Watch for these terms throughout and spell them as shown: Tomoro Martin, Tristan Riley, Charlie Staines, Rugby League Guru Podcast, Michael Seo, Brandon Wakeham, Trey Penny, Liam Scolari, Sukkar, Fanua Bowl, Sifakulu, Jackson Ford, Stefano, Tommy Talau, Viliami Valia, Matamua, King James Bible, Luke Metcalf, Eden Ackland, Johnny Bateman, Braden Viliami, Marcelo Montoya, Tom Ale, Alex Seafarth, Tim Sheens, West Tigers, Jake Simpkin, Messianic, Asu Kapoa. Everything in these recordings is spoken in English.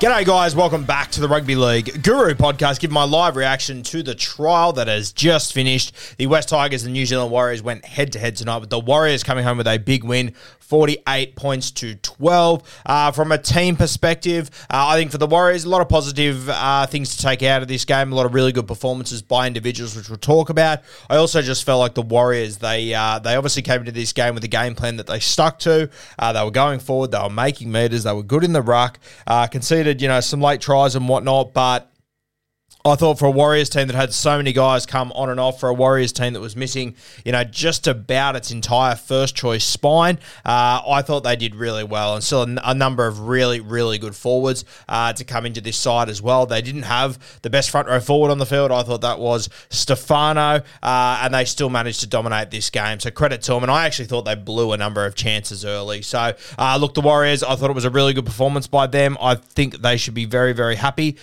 G'day guys, welcome back to the Rugby League Guru Podcast. Give my live reaction to the trial that has just finished. The West Tigers and New Zealand Warriors went head-to-head tonight, with the Warriors coming home with a big win, 48 points to 12. From a team perspective, I think for the Warriors, a lot of positive things to take out of this game, a lot of really good performances by individuals, which we'll talk about. I also just felt like the Warriors, they obviously came into this game with a game plan that they stuck to. They were going forward, they were making metres, they were good in the ruck, conceded some late tries and whatnot, but I thought for a Warriors team that had so many guys come on and off, for a Warriors team that was missing, just about its entire first-choice spine, I thought they did really well. And still a number of really, really good forwards to come into this side as well. They didn't have the best front row forward on the field. I thought that was Stefano, and they still managed to dominate this game. So credit to them. And I actually thought they blew a number of chances early. So, look, the Warriors, I thought it was a really good performance by them. I think they should be very, very happy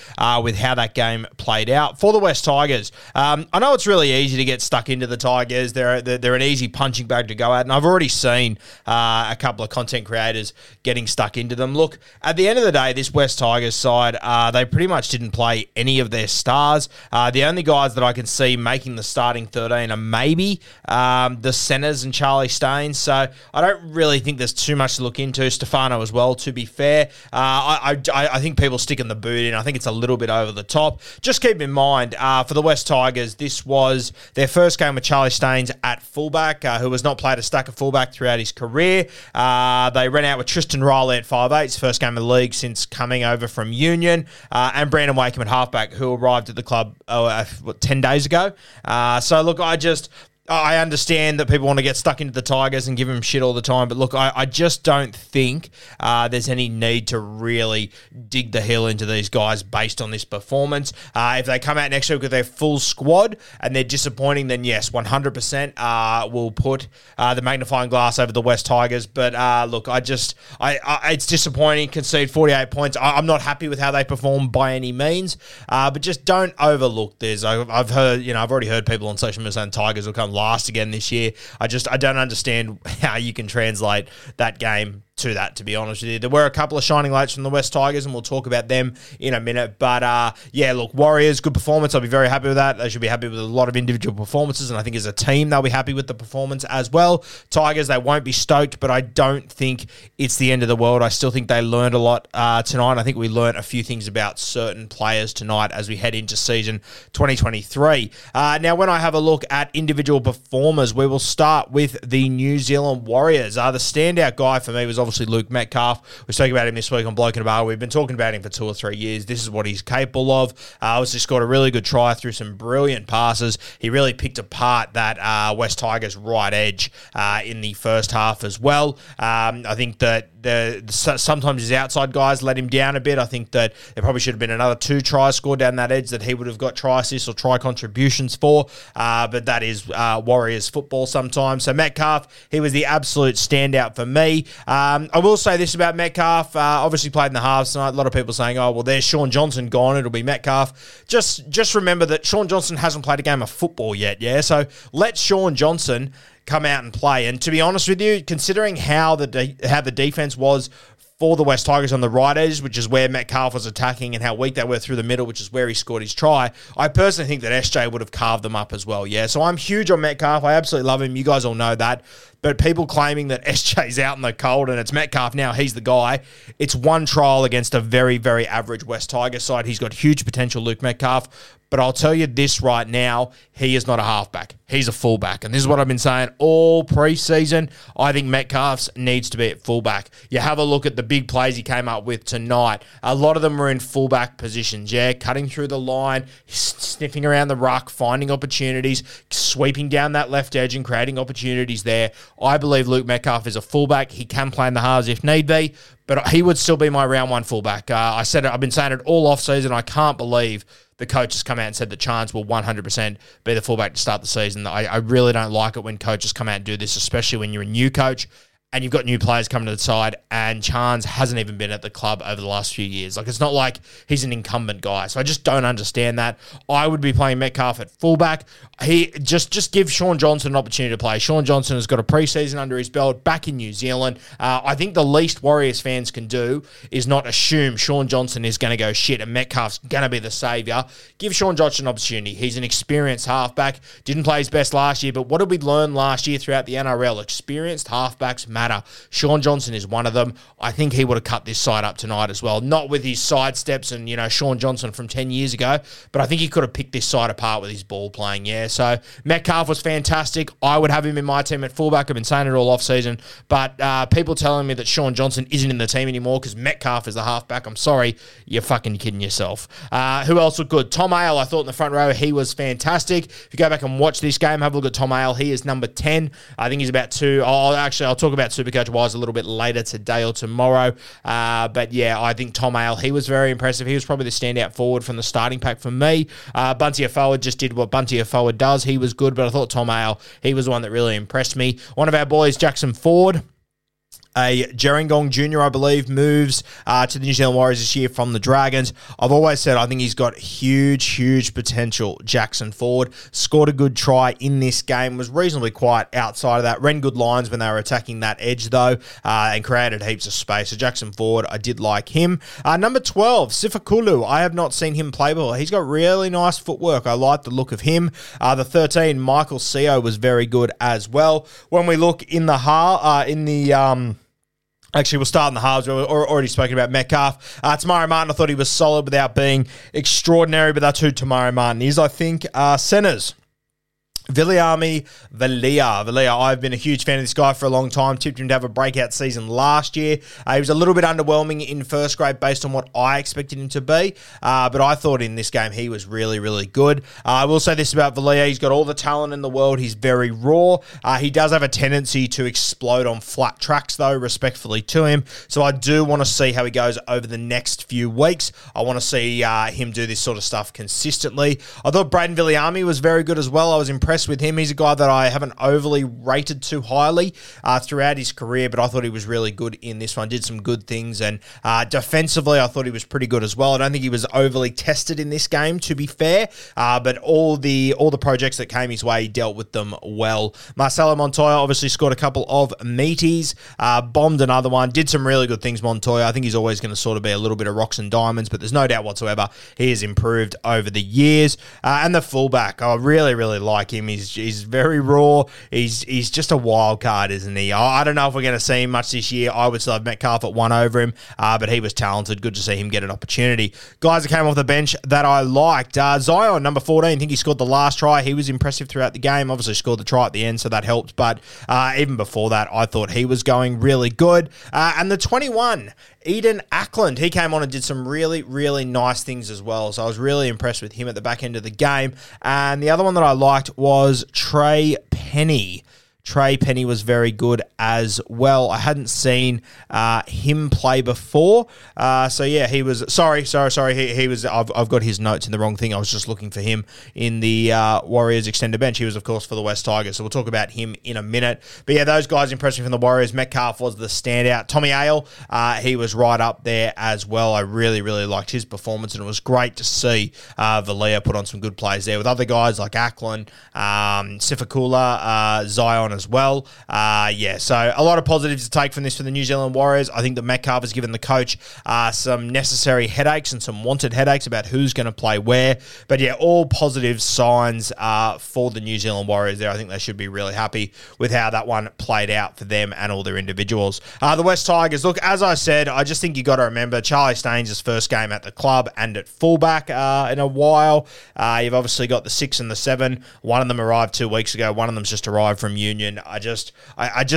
with how that game played out. For the West Tigers, I know it's really easy to get stuck into the Tigers. They're an easy punching bag to go at, and I've already seen a couple of content creators getting stuck into them. Look, at the end of the day, this West Tigers side, they pretty much didn't play any of their stars. The only guys that I can see making the starting 13 are maybe the centres and Charlie Staines, so I don't really think there's too much to look into. Stefano as well, to be fair. I think people sticking the boot in. I think it's a little bit over the top. Just keep in mind, for the West Tigers, this was their first game with Charlie Staines at fullback, who has not played a stack of fullback throughout his career. They ran out with Tristan Riley at 5'8", first game of the league since coming over from Union, and Brandon Wakeham at halfback, who arrived at the club 10 days ago. So, look, I understand that people want to get stuck into the Tigers and give them shit all the time, but look, I just don't think there's any need to really dig the heel into these guys based on this performance. If they come out next week with their full squad and they're disappointing, then yes, 100% we'll put the magnifying glass over the West Tigers. But look, I it's disappointing. Concede 48 points. I'm not happy with how they perform by any means, but just don't overlook this. I've heard, I've already heard people on social media saying Tigers will come last again this year. I don't understand how you can translate that game to that, to be honest with you. There were a couple of shining lights from the West Tigers, and we'll talk about them in a minute. But, look, Warriors, good performance. I'll be very happy with that. They should be happy with a lot of individual performances, and I think as a team they'll be happy with the performance as well. Tigers, they won't be stoked, but I don't think it's the end of the world. I still think they learned a lot tonight. I think we learned a few things about certain players tonight as we head into season 2023. Now, when I have a look at individual performers, we will start with the New Zealand Warriors. The standout guy for me was obviously Luke Metcalf. We spoke about him this week on Bloke and a Bar. We've been talking about him for 2 or 3 years. This is what he's capable of. Obviously scored a really good try through some brilliant passes. He really picked apart that West Tigers right edge in the first half as well. I think that sometimes his outside guys let him down a bit. I think that there probably should have been another 2 tries scored down that edge that he would have got try assists or try contributions for. But that is Warriors football sometimes. So Metcalf, he was the absolute standout for me. I will say this about Metcalf. Obviously played in the halves tonight. A lot of people saying, oh, well, there's Sean Johnson gone. It'll be Metcalf. Just remember that Sean Johnson hasn't played a game of football yet, yeah? So let Sean Johnson come out and play. And to be honest with you, considering how the defense was for the West Tigers on the right edge, which is where Metcalf was attacking, and how weak they were through the middle, which is where he scored his try, I personally think that SJ would have carved them up as well, yeah? So I'm huge on Metcalf. I absolutely love him. You guys all know that. But people claiming that SJ's out in the cold and it's Metcalf now, he's the guy. It's one trial against a very, very average West Tigers side. He's got huge potential, Luke Metcalf. But I'll tell you this right now, he is not a halfback. He's a fullback. And this is what I've been saying all preseason. I think Metcalf's needs to be at fullback. You have a look at the big plays he came up with tonight. A lot of them were in fullback positions, yeah? Cutting through the line, sniffing around the ruck, finding opportunities, sweeping down that left edge and creating opportunities there. I believe Luke Metcalf is a fullback. He can play in the halves if need be. But he would still be my round one fullback. I said it. I've been saying it all offseason. I can't believe the coach has come out and said that Chance will 100% be the fullback to start the season. I really don't like it when coaches come out and do this, especially when you're a new coach and you've got new players coming to the side. And Chance hasn't even been at the club over the last few years. Like, it's not like he's an incumbent guy. So I just don't understand that. I would be playing Metcalf at fullback. He just give Sean Johnson an opportunity to play. Sean Johnson has got a preseason under his belt back in New Zealand. I think the least Warriors fans can do is not assume Sean Johnson is going to go shit and Metcalf's going to be the saviour. Give Sean Johnson an opportunity. He's an experienced halfback. Didn't play his best last year, but what did we learn last year throughout the NRL? Experienced halfbacks matter. Sean Johnson is one of them. I think he would have cut this side up tonight as well. Not with his side steps and, you know, Sean Johnson from 10 years ago, but I think he could have picked this side apart with his ball playing, yeah. So Metcalf was fantastic. I would have him in my team at fullback. I've been saying it all offseason. But people telling me that Sean Johnson isn't in the team anymore because Metcalf is the halfback, I'm sorry, you're fucking kidding yourself. Who else looked good? Tom Ale, I thought in the front row, he was fantastic. If you go back and watch this game, have a look at Tom Ale. He is number 10. I think he's about 2. I'll talk about Supercoach-wise a little bit later today or tomorrow. But yeah, I think Tom Ale, he was very impressive. He was probably the standout forward from the starting pack for me. Bunty Afoa just did what Bunty Afoa does. He was good, but I thought Tom Ale, he was the one that really impressed me. One of our boys, Jackson Ford, a Gerringong Jr., I believe, moves to the New Zealand Warriors this year from the Dragons. I've always said I think he's got huge, huge potential, Jackson Ford. Scored a good try in this game, was reasonably quiet outside of that. Ran good lines when they were attacking that edge, though, and created heaps of space. So Jackson Ford, I did like him. Number 12, Sifakulu. I have not seen him play before. He's got really nice footwork. I like the look of him. The 13, Michael Seo, was very good as well. When we look in the Actually, we'll start in the halves. We've already spoken about Metcalf. Tomoro Martin, I thought he was solid without being extraordinary, but that's who Tomoro Martin is, I think. Centres. Viliami Valia. I've been a huge fan of this guy for a long time. Tipped him to have a breakout season last year. He was a little bit underwhelming in first grade based on what I expected him to be, but I thought in this game he was really, really good. I will say this about Valia. He's got all the talent in the world. He's very raw. He does have a tendency to explode on flat tracks, though, respectfully to him. So I do want to see how he goes over the next few weeks. I want to see him do this sort of stuff consistently. I thought Braden Viliami was very good as well. I was impressed with him. He's a guy that I haven't overly rated too highly throughout his career, but I thought he was really good in this one. Did some good things, and defensively, I thought he was pretty good as well. I don't think he was overly tested in this game, to be fair, but all the projects that came his way, he dealt with them well. Marcelo Montoya obviously scored a couple of meaties, bombed another one, did some really good things, Montoya. I think he's always going to sort of be a little bit of rocks and diamonds, but there's no doubt whatsoever he has improved over the years. And the fullback, I really, really like him. He's very raw. He's just a wild card, isn't he? I don't know if we're going to see him much this year. I would still have Metcalf at 1 over him, but he was talented. Good to see him get an opportunity. Guys that came off the bench that I liked. Zion, number 14, I think he scored the last try. He was impressive throughout the game. Obviously scored the try at the end, so that helped. But even before that, I thought he was going really good. And the 21, Eden Ackland, he came on and did some really, really nice things as well. So I was really impressed with him at the back end of the game. And the other one that I liked was Trey Penny. Trey Penny was very good as well. I hadn't seen him play before. So, he was. He was. I've got his notes in the wrong thing. I was just looking for him in the Warriors extended bench. He was, of course, for the West Tigers. So we'll talk about him in a minute. But yeah, those guys impressed me from the Warriors. Metcalf was the standout. Tommy Ale, he was right up there as well. I really, really liked his performance, and it was great to see Valia put on some good plays there with other guys like Ackland, Sifakulu, Zion as well. So a lot of positives to take from this for the New Zealand Warriors. I think that Metcalf has given the coach some necessary headaches and some wanted headaches about who's going to play where. But yeah, all positive signs for the New Zealand Warriors there. I think they should be really happy with how that one played out for them and all their individuals. The West Tigers, look, as I said, I just think you got to remember Charlie Staines' first game at the club and at fullback in a while. You've obviously got the 6 and the 7. One of them arrived 2 weeks ago. One of them's just arrived from Union. I just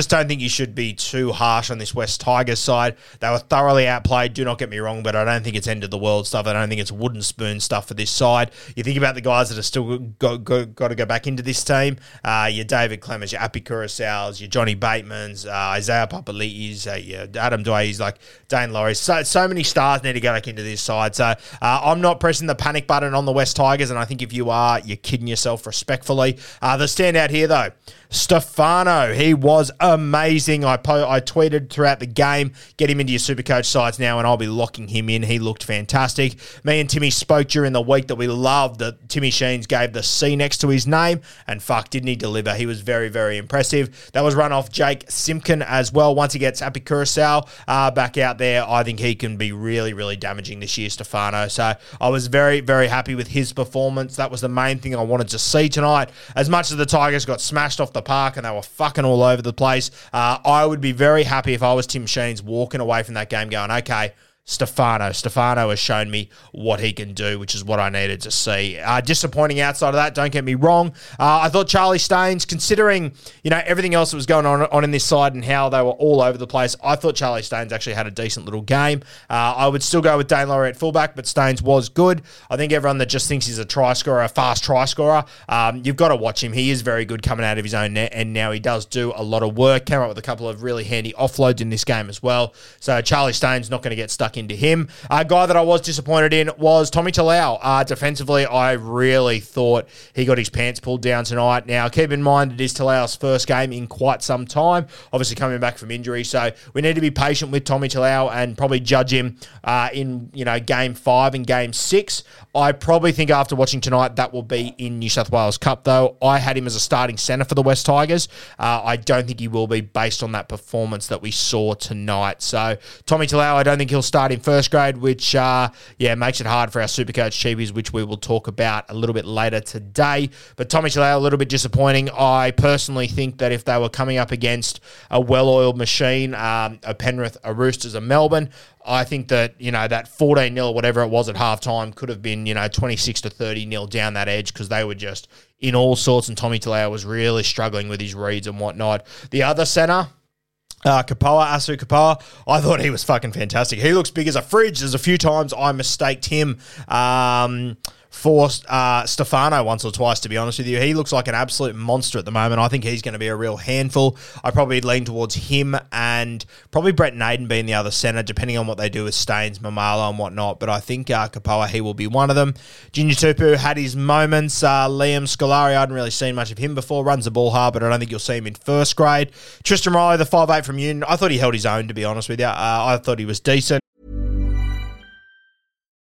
don't think you should be too harsh on this West Tigers side. They were thoroughly outplayed, do not get me wrong, but I don't think it's end of the world stuff. I don't think it's wooden spoon stuff for this side. You think about the guys that are still got to go back into this team, your David Clemmers, your Api Curacau's, your Johnny Batemans, Isaiah Papali'i's, your Adam Dwayne's, like Dane Laurie. So many stars need to go back into this side. So I'm not pressing the panic button on the West Tigers, and I think if you are, you're kidding yourself respectfully. The standout here, though, Stefano, he was amazing. I tweeted throughout the game, get him into your Supercoach sides now, and I'll be locking him in. He looked fantastic. Me and Timmy spoke during the week that we loved that Timmy Sheens gave the C next to his name, and fuck, didn't he deliver? He was very, very impressive. That was run off Jake Simpkin as well. Once he gets Api Curacao back out there, I think he can be really, really damaging this year, Stefano. So I was very, very happy with his performance. That was the main thing I wanted to see tonight. As much as the Tigers got smashed off the park and they were fucking all over the place, I would be very happy if I was Tim Sheens walking away from that game going, okay, Stefano has shown me what he can do, which is what I needed to see. Disappointing outside of that, don't get me wrong. I thought Charlie Staines, considering everything else that was going on in this side and how they were all over the place, I thought Charlie Staines actually had a decent little game. I would still go with Dane Laurie at fullback, but Staines was good. I think everyone that just thinks he's a try scorer, a fast try scorer, you've got to watch him. He is very good coming out of his own net, and now he does do a lot of work. Came up with a couple of really handy offloads in this game as well. So Charlie Staines not going to get stuck into him. A guy that I was disappointed in was Tommy Talau. Defensively, I really thought he got his pants pulled down tonight. Now, keep in mind, it is Talau's first game in quite some time, obviously coming back from injury, so we need to be patient with Tommy Talau and probably judge him in Game 5 and Game 6. I probably think after watching tonight, that will be in New South Wales Cup, though. I had him as a starting centre for the West Tigers. I don't think he will be based on that performance that we saw tonight. So, Tommy Talau, I don't think he'll start in first grade, which makes it hard for our Supercoach Chiefs, which we will talk about a little bit later today. But Tommy Talau, a little bit disappointing. I personally think that if they were coming up against a well-oiled machine, a Penrith, a Roosters, a Melbourne, I think that, that 14-0 or whatever it was at halftime could have been, 26 to 30-0 down that edge, because they were just in all sorts, and Tommy Talau was really struggling with his reads and whatnot. The other centre, Asu Kapoa, I thought he was fucking fantastic. He looks big as a fridge. There's a few times I mistaked him for Stefano once or twice, to be honest with you. He looks like an absolute monster at the moment. I think he's going to be a real handful. I probably lean towards him and probably Brett Naden being the other centre, depending on what they do with Staines, Mamala and whatnot. But I think Kapoa, he will be one of them. Junior Tupu had his moments. Liam Scolari, I hadn't really seen much of him before. Runs the ball hard, but I don't think you'll see him in first grade. Tristan Riley, the 5'8 from Union, I thought he held his own, to be honest with you. I thought he was decent.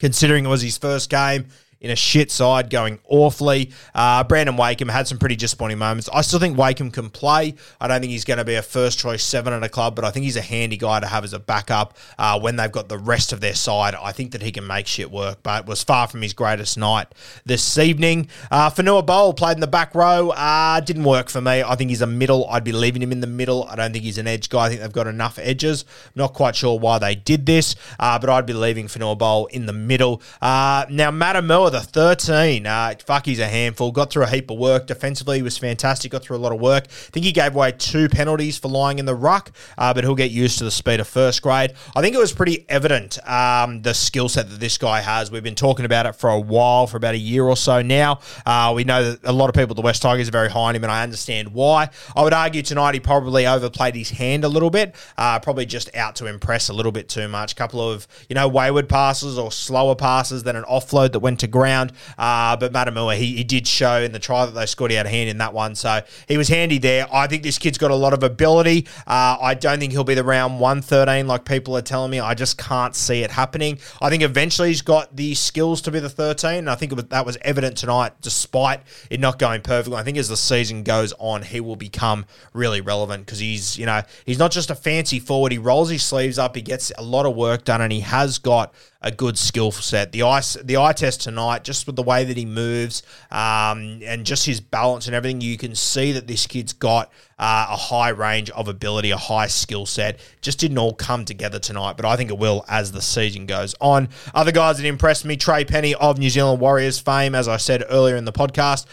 Considering it was his first game in a shit side going awfully. Brandon Wakeham had some pretty disappointing moments. I still think Wakeham can play. I don't think he's going to be a first-choice seven at a club, but I think he's a handy guy to have as a backup when they've got the rest of their side. I think that he can make shit work, but was far from his greatest night this evening. Fanua Bowl played in the back row. Didn't work for me. I think he's a middle. I'd be leaving him in the middle. I don't think he's an edge guy. I think they've got enough edges. Not quite sure why they did this, but I'd be leaving Fanua Bowl in the middle. Now, Matamua, the 13, he's a handful. Got through a heap of work. Defensively, he was fantastic. Got through a lot of work. I think he gave away 2 penalties for lying in the ruck, but he'll get used to the speed of first grade. I think it was pretty evident, the skill set that this guy has. We've been talking about it for a while, for about a year or so now. We know that a lot of people at the West Tigers are very high on him, and I understand why. I would argue tonight he probably overplayed his hand a little bit, probably just out to impress a little bit too much. A couple of, wayward passes or slower passes than an offload that went to ground. But Matamua, he did show in the try that they scored, he had a hand in that one. So he was handy there. I think this kid's got a lot of ability. I don't think he'll be the round 113 like people are telling me. I just can't see it happening. I think eventually he's got the skills to be the 13. And I think that was evident tonight, despite it not going perfectly. I think as the season goes on, he will become really relevant because he's not just a fancy forward. He rolls his sleeves up. He gets a lot of work done, and he has got a good skill set. The eye test tonight, just with the way that he moves and just his balance and everything, you can see that this kid's got a high range of ability, a high skill set. Just didn't all come together tonight, but I think it will as the season goes on. Other guys that impressed me, Trey Penny of New Zealand Warriors fame, as I said earlier in the podcast.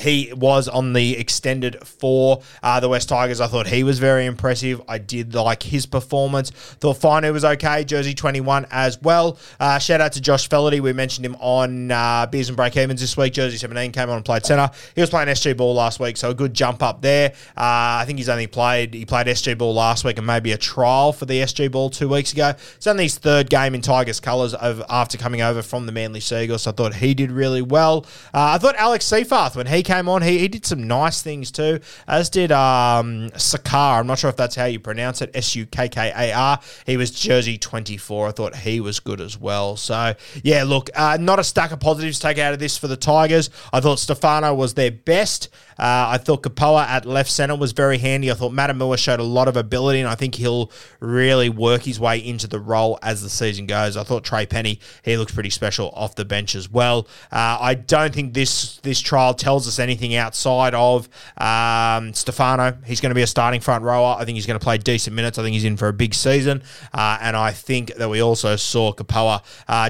He was on the extended for the West Tigers. I thought he was very impressive. I did like his performance. Thought Fanua was okay, jersey 21 as well. Shout out to Josh Fellerty. We mentioned him on Beers and Breakevens this week. Jersey 17 came on and played centre. He was playing SG Ball last week, so a good jump up there. I think he played SG Ball last week and maybe a trial for the SG Ball 2 weeks ago. It's only his third game in Tigers colours after coming over from the Manly Seagulls, so I thought he did really well. I thought Alex Seafarth, when he came on, he did some nice things too, as did Sakar. I'm not sure if that's how you pronounce it, Sukkar. He was jersey 24. I thought he was good as well. So, yeah, look, not a stack of positives to take out of this for the Tigers. I thought Stefano was their best. I thought Kapoa at left centre was very handy. I thought Matamua showed a lot of ability, and I think he'll really work his way into the role as the season goes. I thought Trey Penny, he looks pretty special off the bench as well. I don't think this trial tells us anything outside of Stefano. He's going to be a starting front rower. I think he's going to play decent minutes. I think he's in for a big season. And I think that we also saw Kapoa,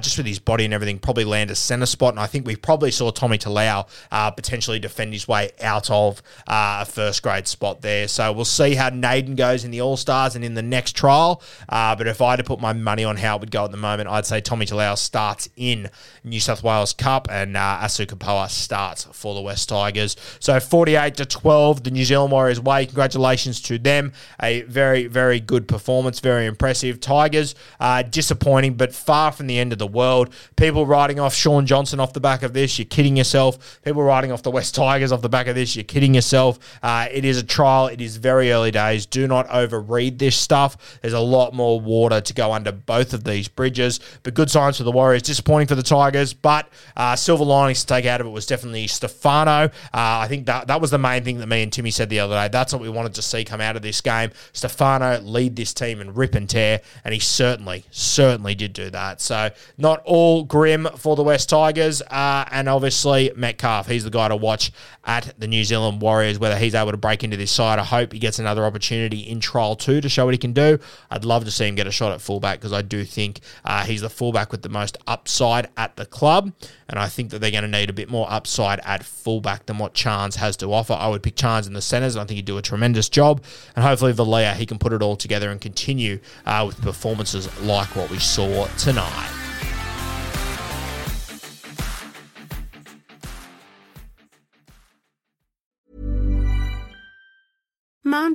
just with his body and everything, probably land a centre spot. And I think we probably saw Tommy Talau potentially defend his way out of a first grade spot there. So we'll see how Naden goes in the All-Stars and in the next trial. But if I had to put my money on how it would go at the moment, I'd say Tommy Talau starts in New South Wales Cup and Asu Kapoa starts for the West Tigers. So 48-12, the New Zealand Warriors way. Congratulations to them. A very, very good performance. Very impressive. Tigers, disappointing, but far from the end of the world. People writing off Sean Johnson off the back of this, you're kidding yourself. People writing off the West Tigers off the back of this, you're kidding yourself. It is a trial. It is very early days. Do not overread this stuff. There's a lot more water to go under both of these bridges, but good signs for the Warriors. Disappointing for the Tigers, but silver linings to take out of it was definitely Stefano. I think that was the main thing that me and Timmy said the other day. That's what we wanted to see come out of this game. Stefano lead this team and rip and tear, and he certainly did do that. So not all grim for the West Tigers, and obviously Metcalf, he's the guy to watch at the New Zealand Warriors, whether he's able to break into this side. I hope he gets another opportunity in trial 2 to show what he can do. I'd love to see him get a shot at fullback because I do think he's the fullback with the most upside at the club, and I think that they're going to need a bit more upside at fullback than what Chance has to offer. I would pick Chance in the centres, and I think he'd do a tremendous job, and hopefully Valia, he can put it all together and continue with performances like what we saw tonight. Thank you. Mom